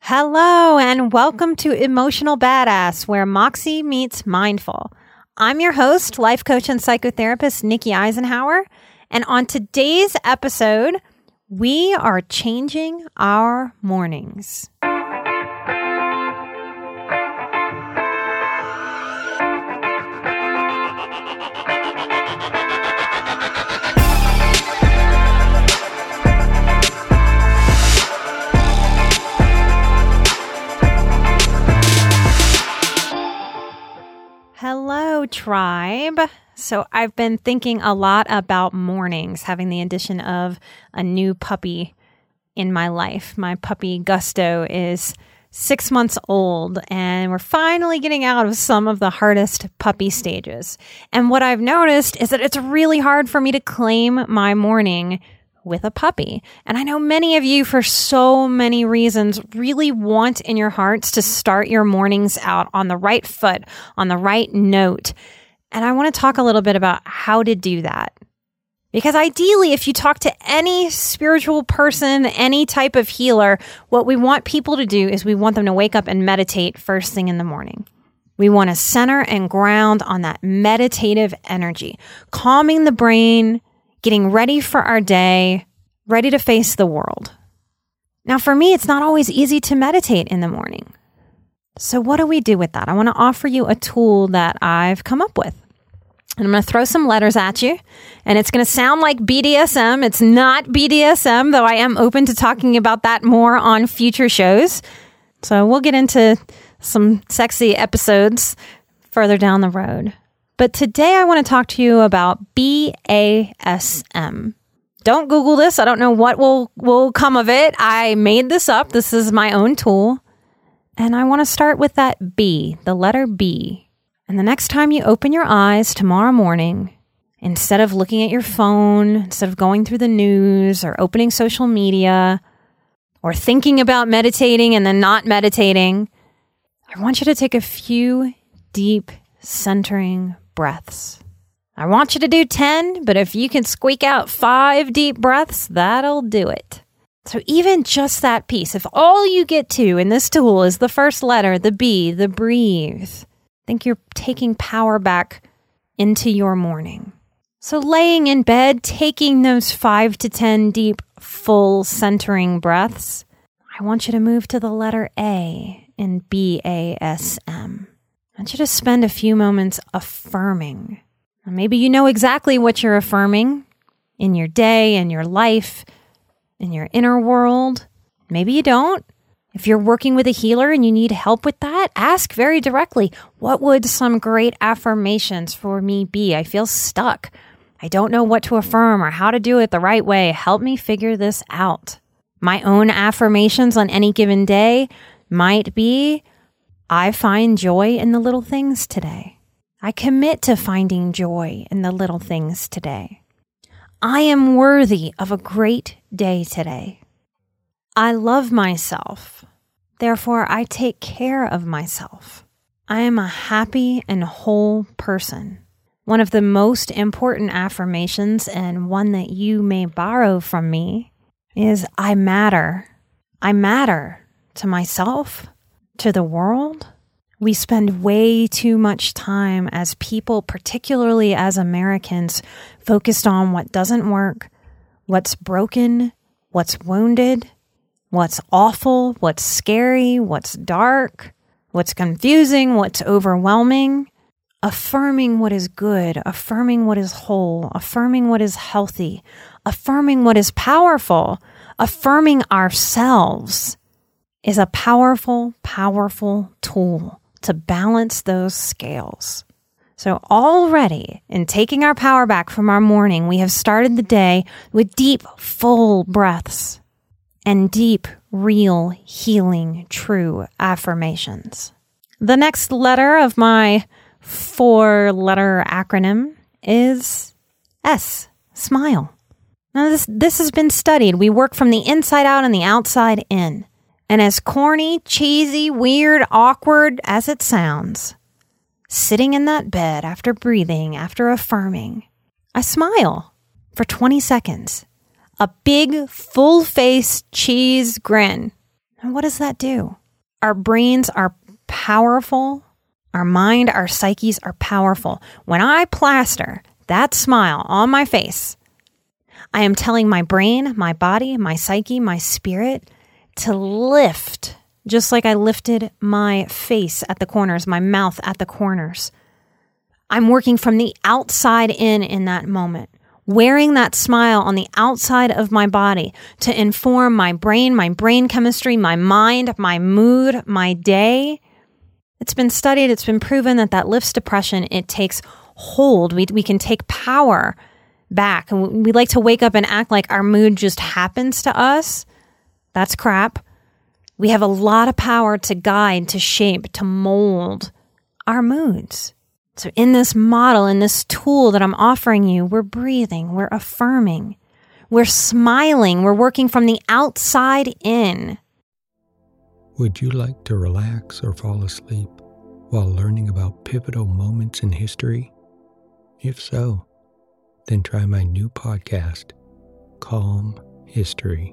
Hello, and welcome to Emotional Badass, where Moxie meets Mindful. I'm your host, life coach and psychotherapist Nikki Eisenhower, and on today's episode, we are changing our mornings. Hello, tribe. So I've been thinking a lot about mornings, having the addition of a new puppy in my life. My puppy Gusto is 6 months old, and we're finally getting out of some of the hardest puppy stages. And what I've noticed is that it's really hard for me to claim my morning with a puppy. And I know many of you, for so many reasons, really want in your hearts to start your mornings out on the right foot, on the right note. And I want to talk a little bit about how to do that. Because ideally, if you talk to any spiritual person, any type of healer, what we want people to do is we want them to wake up and meditate first thing in the morning. We want to center and ground on that meditative energy, calming the brain, getting ready for our day, ready to face the world. Now, for me, it's not always easy to meditate in the morning. So what do we do with that? I want to offer you a tool that I've come up with. And I'm going to throw some letters at you, and it's going to sound like BDSM. It's not BDSM, though I am open to talking about that more on future shows. So we'll get into some sexy episodes further down the road. But today I want to talk to you about BASM. Don't Google this. I don't know what will come of it. I made this up. This is my own tool. And I want to start with that B, the letter B. And the next time you open your eyes tomorrow morning, instead of looking at your phone, instead of going through the news or opening social media or thinking about meditating and then not meditating, I want you to take a few deep, centering breaths. I want you to do 10, but if you can squeak out 5 deep breaths, that'll do it. So even just that piece, if all you get to in this tool is the first letter, the B, the breathe, I think you're taking power back into your morning. So laying in bed, taking those 5 to 10 deep, full centering breaths, I want you to move to the letter A in BASM. I want you to spend a few moments affirming. Maybe you know exactly what you're affirming in your day, in your life, in your inner world. Maybe you don't. If you're working with a healer and you need help with that, ask very directly, what would some great affirmations for me be? I feel stuck. I don't know what to affirm or how to do it the right way. Help me figure this out. My own affirmations on any given day might be, I find joy in the little things today. I commit to finding joy in the little things today. I am worthy of a great day today. I love myself. Therefore, I take care of myself. I am a happy and whole person. One of the most important affirmations, and one that you may borrow from me, is I matter. I matter to myself, to the world. We spend way too much time as people, particularly as Americans, focused on what doesn't work, what's broken, what's wounded, what's awful, what's scary, what's dark, what's confusing, what's overwhelming. Affirming what is good, affirming what is whole, affirming what is healthy, affirming what is powerful, affirming ourselves is a powerful, powerful tool to balance those scales. So already in taking our power back from our morning, we have started the day with deep, full breaths and deep, real, healing, true affirmations. The next letter of my 4-letter acronym is S, smile. Now this has been studied. We work from the inside out and the outside in. And as corny, cheesy, weird, awkward as it sounds, sitting in that bed after breathing, after affirming, I smile for 20 seconds. A big, full-face cheese grin. And what does that do? Our brains are powerful. Our mind, our psyches are powerful. When I plaster that smile on my face, I am telling my brain, my body, my psyche, my spirit to lift, just like I lifted my face at the corners, my mouth at the corners. I'm working from the outside in that moment, wearing that smile on the outside of my body to inform my brain chemistry, my mind, my mood, my day. It's been studied, it's been proven that lifts depression, it takes hold. We can take power back. And we like to wake up and act like our mood just happens to us. That's crap. We have a lot of power to guide, to shape, to mold our moods. So in this model, in this tool that I'm offering you, we're breathing, we're affirming, we're smiling, we're working from the outside in. Would you like to relax or fall asleep while learning about pivotal moments in history? If so, then try my new podcast, Calm History.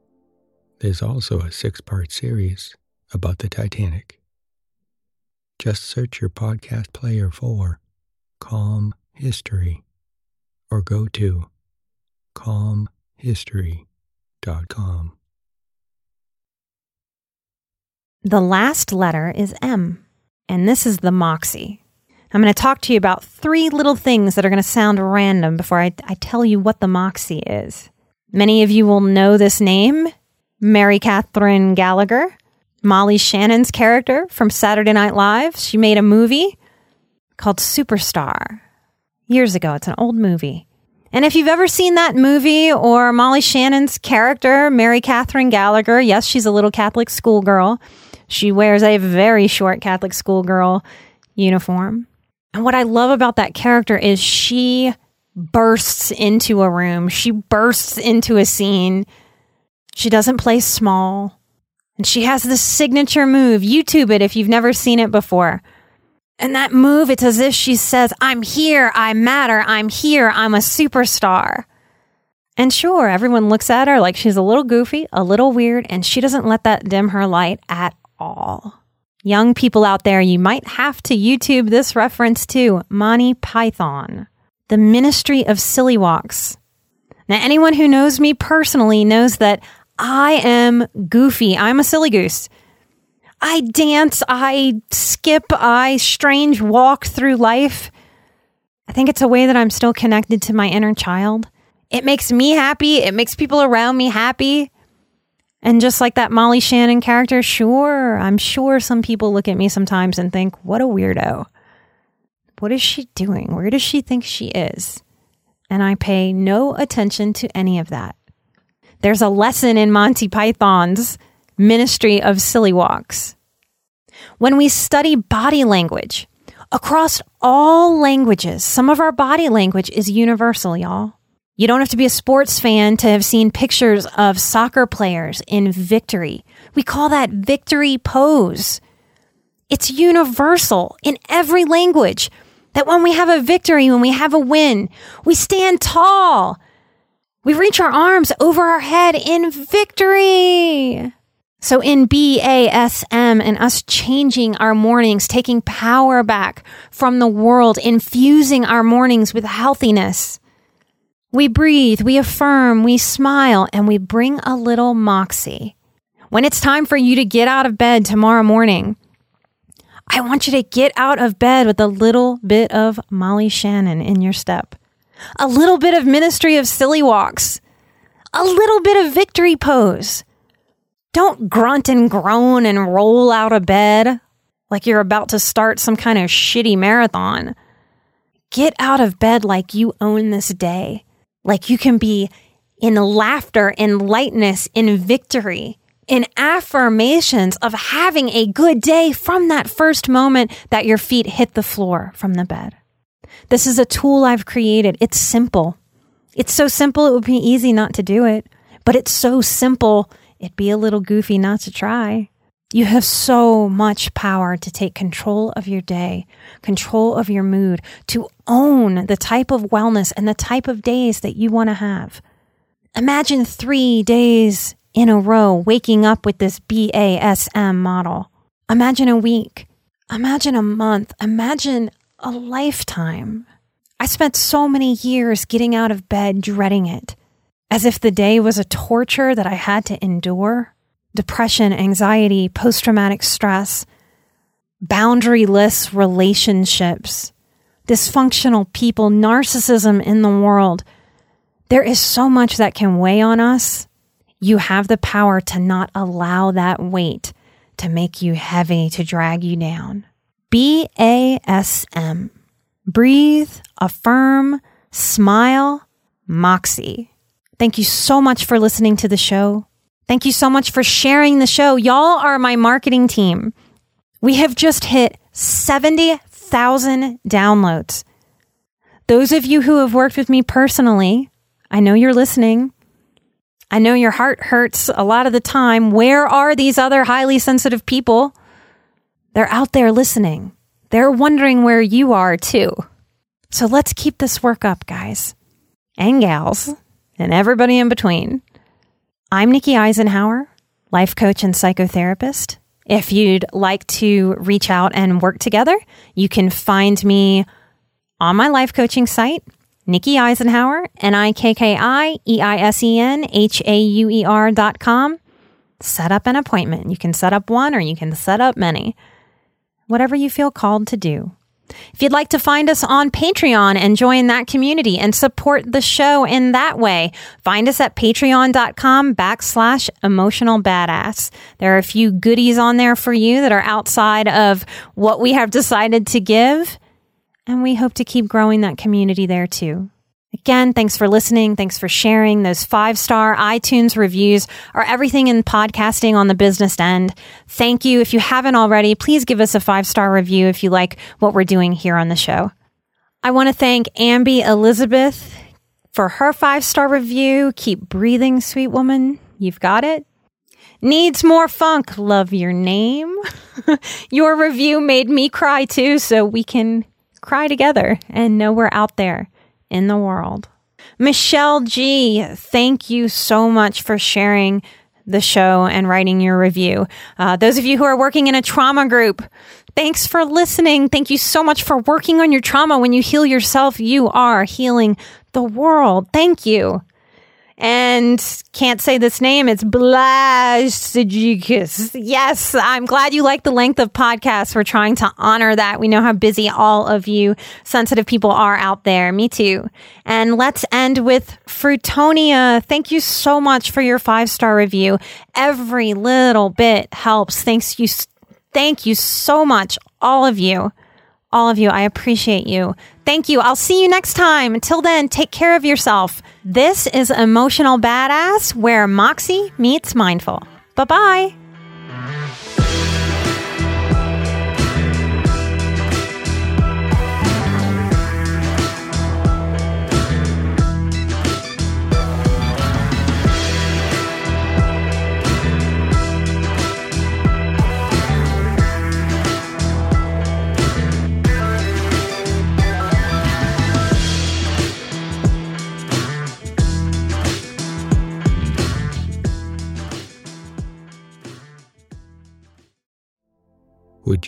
There's also a 6-part series about the Titanic. Just search your podcast player for Calm History or go to calmhistory.com. The last letter is M, and this is the moxie. I'm going to talk to you about 3 little things that are going to sound random before I tell you what the moxie is. Many of you will know this name, Mary Catherine Gallagher, Molly Shannon's character from Saturday Night Live. She made a movie called Superstar years ago. It's an old movie. And if you've ever seen that movie or Molly Shannon's character, Mary Catherine Gallagher, yes, she's a little Catholic schoolgirl. She wears a very short Catholic schoolgirl uniform. And what I love about that character is she bursts into a room. She bursts into a scene. She doesn't play small. And she has this signature move. YouTube it if you've never seen it before. And that move, it's as if she says, I'm here, I matter, I'm here, I'm a superstar. And sure, everyone looks at her like she's a little goofy, a little weird, and she doesn't let that dim her light at all. Young people out there, you might have to YouTube this reference too, Monty Python, The Ministry of Silly Walks. Now, anyone who knows me personally knows that I am goofy. I'm a silly goose. I dance, I skip, I strange walk through life. I think it's a way that I'm still connected to my inner child. It makes me happy. It makes people around me happy. And just like that Molly Shannon character, sure, I'm sure some people look at me sometimes and think, what a weirdo. What is she doing? Where does she think she is? And I pay no attention to any of that. There's a lesson in Monty Python's Ministry of Silly Walks. When we study body language, across all languages, some of our body language is universal, y'all. You don't have to be a sports fan to have seen pictures of soccer players in victory. We call that victory pose. It's universal in every language that when we have a victory, when we have a win, we stand tall. We reach our arms over our head in victory. So in BASM and us changing our mornings, taking power back from the world, infusing our mornings with healthiness, we breathe, we affirm, we smile, and we bring a little moxie. When it's time for you to get out of bed tomorrow morning, I want you to get out of bed with a little bit of Molly Shannon in your step, a little bit of Ministry of Silly Walks, a little bit of victory pose. Don't grunt and groan and roll out of bed like you're about to start some kind of shitty marathon. Get out of bed like you own this day, like you can be in laughter, in lightness, in victory, in affirmations of having a good day from that first moment that your feet hit the floor from the bed. This is a tool I've created. It's simple. It's so simple it would be easy not to do it, but it's so simple it'd be a little goofy not to try. You have so much power to take control of your day, control of your mood, to own the type of wellness and the type of days that you want to have. Imagine 3 days in a row waking up with this BASM model. Imagine a week. Imagine a month. Imagine a lifetime. I spent so many years getting out of bed dreading it, as if the day was a torture that I had to endure. Depression, anxiety, post-traumatic stress, boundaryless relationships, dysfunctional people, narcissism in the world. There is so much that can weigh on us. You have the power to not allow that weight to make you heavy, to drag you down. BASM. Breathe, affirm, smile, moxie. Thank you so much for listening to the show. Thank you so much for sharing the show. Y'all are my marketing team. We have just hit 70,000 downloads. Those of you who have worked with me personally, I know you're listening. I know your heart hurts a lot of the time. Where are these other highly sensitive people? They're out there listening. They're wondering where you are too. So let's keep this work up, guys and gals, and everybody in between. I'm Nikki Eisenhower, life coach and psychotherapist. If you'd like to reach out and work together, you can find me on my life coaching site, Nikki Eisenhower, NIKKIEISENHAUER.com. Set up an appointment. You can set up one or you can set up many. Whatever you feel called to do. If you'd like to find us on Patreon and join that community and support the show in that way, find us at patreon.com/emotionalbadass. There are a few goodies on there for you that are outside of what we have decided to give, and we hope to keep growing that community there too. Again, thanks for listening. Thanks for sharing. Those 5-star iTunes reviews are everything in podcasting on the business end. Thank you. If you haven't already, please give us a 5-star review if you like what we're doing here on the show. I want to thank Ambie Elizabeth for her 5-star review. Keep breathing, sweet woman. You've got it. Needs more funk. Love your name. Your review made me cry too, so we can cry together and know we're out there in the world. Michelle G, thank you so much for sharing the show and writing your review. Those of you who are working in a trauma group, thanks for listening. Thank you so much for working on your trauma. When you heal yourself, you are healing the world. Thank you. And can't say this name. It's Blasidicus. Yes, I'm glad you like the length of podcasts. We're trying to honor that. We know how busy all of you sensitive people are out there. Me too. And let's end with Frutonia. Thank you so much for your 5-star review. Every little bit helps. Thank you so much, all of you. All of you, I appreciate you. Thank you. I'll see you next time. Until then, take care of yourself. This is Emotional Badass, where moxie meets mindful. Bye-bye. Would